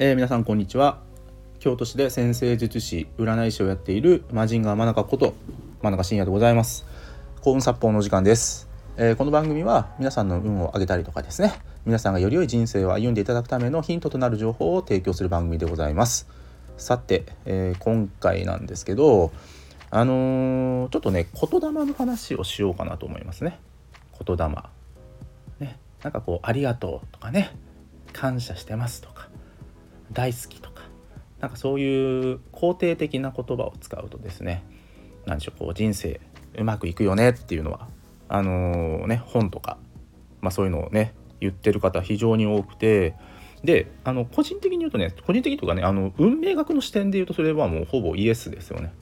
皆さんこんにちは。京都市で占星術師占い師をやっているマジンガー真中こと真中信也でございます。幸運殺法の時間です。この番組は皆さんの運を上げたりとかですね、皆さんがより良い人生を歩んでいただくためのヒントとなる情報を提供する番組でございます。さて、今回なんですけどちょっとね言霊の話をしようかなと思いますね。言霊ね、なんかこうありがとうとかね、感謝してますとか、大好きとか、なんかそういう肯定的な言葉を使うとですね、なんでしょう、こう人生うまくいくよねっていうのは本とか、そういうのをね言ってる方非常に多くて、で個人的に言うとね、個人的とかね運命学の視点で言うとそれはもうほぼイエスですよね。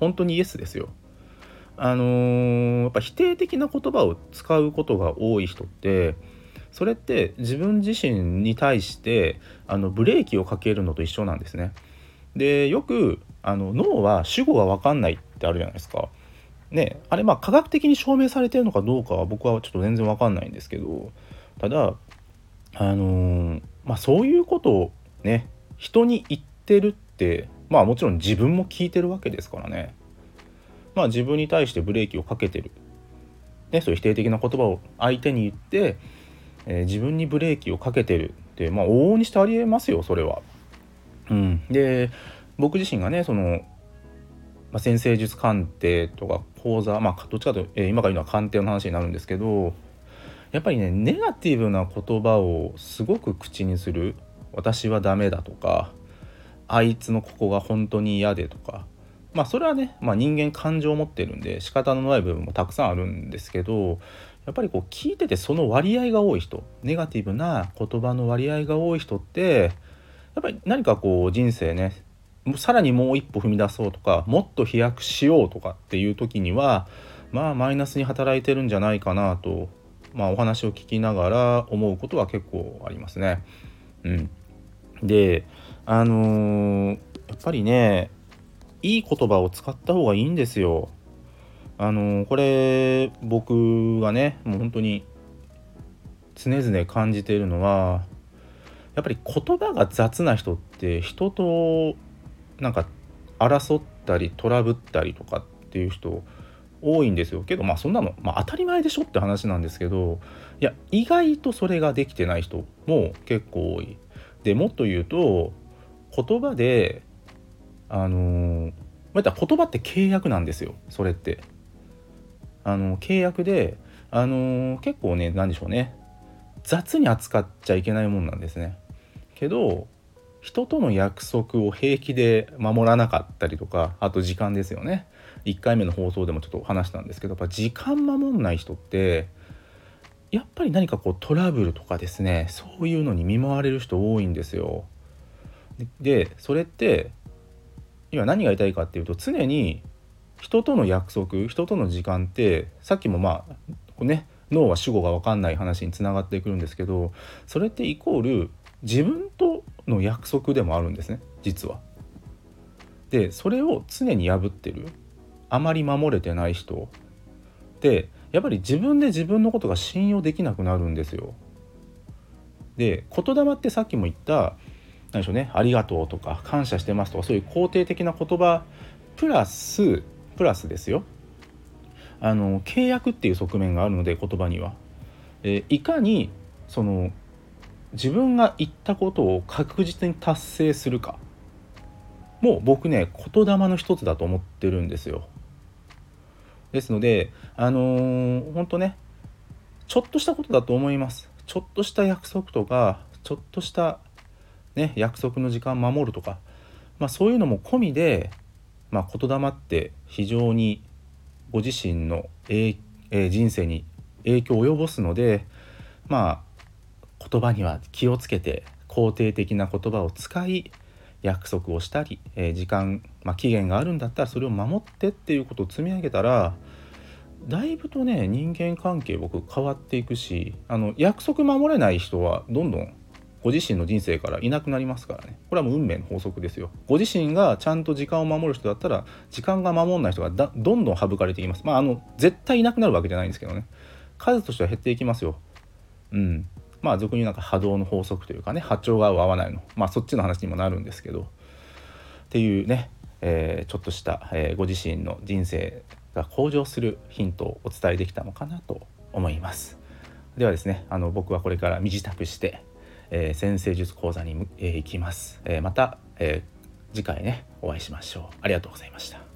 本当にイエスですよ。やっぱ否定的な言葉を使うことが多い人って、それって自分自身に対してブレーキをかけるのと一緒なんですね。でよく脳は主語が分かんないってあるじゃないですか、ね、あれ科学的に証明されてるのかどうかは僕はちょっと全然分かんないんですけど、ただそういうことをね人に言ってるってもちろん自分も聞いてるわけですからね、自分に対してブレーキをかけてる、ね、そういう否定的な言葉を相手に言って、自分にブレーキをかけてるって、往々にしてありえますよ、それは。で僕自身がね占星術鑑定とか講座、どっちかというと、今から言うのは鑑定の話になるんですけど、やっぱりねネガティブな言葉をすごく口にする、私はダメだとか、あいつのここが本当に嫌でとか、それはね、人間感情を持ってるんで仕方のない部分もたくさんあるんですけど、やっぱりこう聞いててその割合が多い人、ネガティブな言葉の割合が多い人って、やっぱり何かこう人生ねさらにもう一歩踏み出そうとか、もっと飛躍しようとかっていう時にはマイナスに働いてるんじゃないかなと、お話を聞きながら思うことは結構ありますね。でやっぱりねいい言葉を使った方がいいんですよ。これ僕がねもう本当に常々感じているのは、やっぱり言葉が雑な人って人となんか争ったりトラブったりとかっていう人多いんですよ。けどそんなの、当たり前でしょって話なんですけど、いや意外とそれができてない人も結構多い。でもっと言うと言葉で言葉って契約なんですよ。それって契約で結構ね何でしょうね、雑に扱っちゃいけないもんなんですね。けど人との約束を平気で守らなかったりとか、あと時間ですよね。1回目の放送でもちょっと話したんですけど、やっぱ時間守んない人ってやっぱり何かこうトラブルとかですね、そういうのに見舞われる人多いんですよ。でそれって今何が言いたいかっていうと、常に人との約束、人との時間って、さっきも脳は主語が分かんない話につながってくるんですけど、それってイコール自分との約束でもあるんですね、実は。でそれを常に破ってる、あまり守れてない人で、やっぱり自分で自分のことが信用できなくなるんですよ。で言霊ってさっきも言った何でしょうね、ありがとうとか感謝してますとか、そういう肯定的な言葉プラスですよ、契約っていう側面があるので、言葉には、いかにその自分が言ったことを確実に達成するかも僕ね言霊の一つだと思ってるんですよ。ですので本当ねちょっとしたことだと思います。ちょっとした約束とかちょっとしたね、約束の時間守るとか、そういうのも込みで、言霊って非常にご自身の人生に影響を及ぼすので、言葉には気をつけて肯定的な言葉を使い、約束をしたり、時間、期限があるんだったらそれを守ってっていうことを積み上げたら、だいぶとね人間関係僕変わっていくし、約束守れない人はどんどんご自身の人生からいなくなりますからね。これはもう運命の法則ですよ。ご自身がちゃんと時間を守る人だったら、時間が守らない人がどんどん省かれていきます。絶対いなくなるわけじゃないんですけどね、数としては減っていきますよ。まあ俗に言うなんか波動の法則というかね、波長が合う合わないの、まあそっちの話にもなるんですけどっていうね、ちょっとした、ご自身の人生が向上するヒントをお伝えできたのかなと思います。ではですね、僕はこれから身支度して、占星術講座に、行きます。また、次回ねお会いしましょう。ありがとうございました。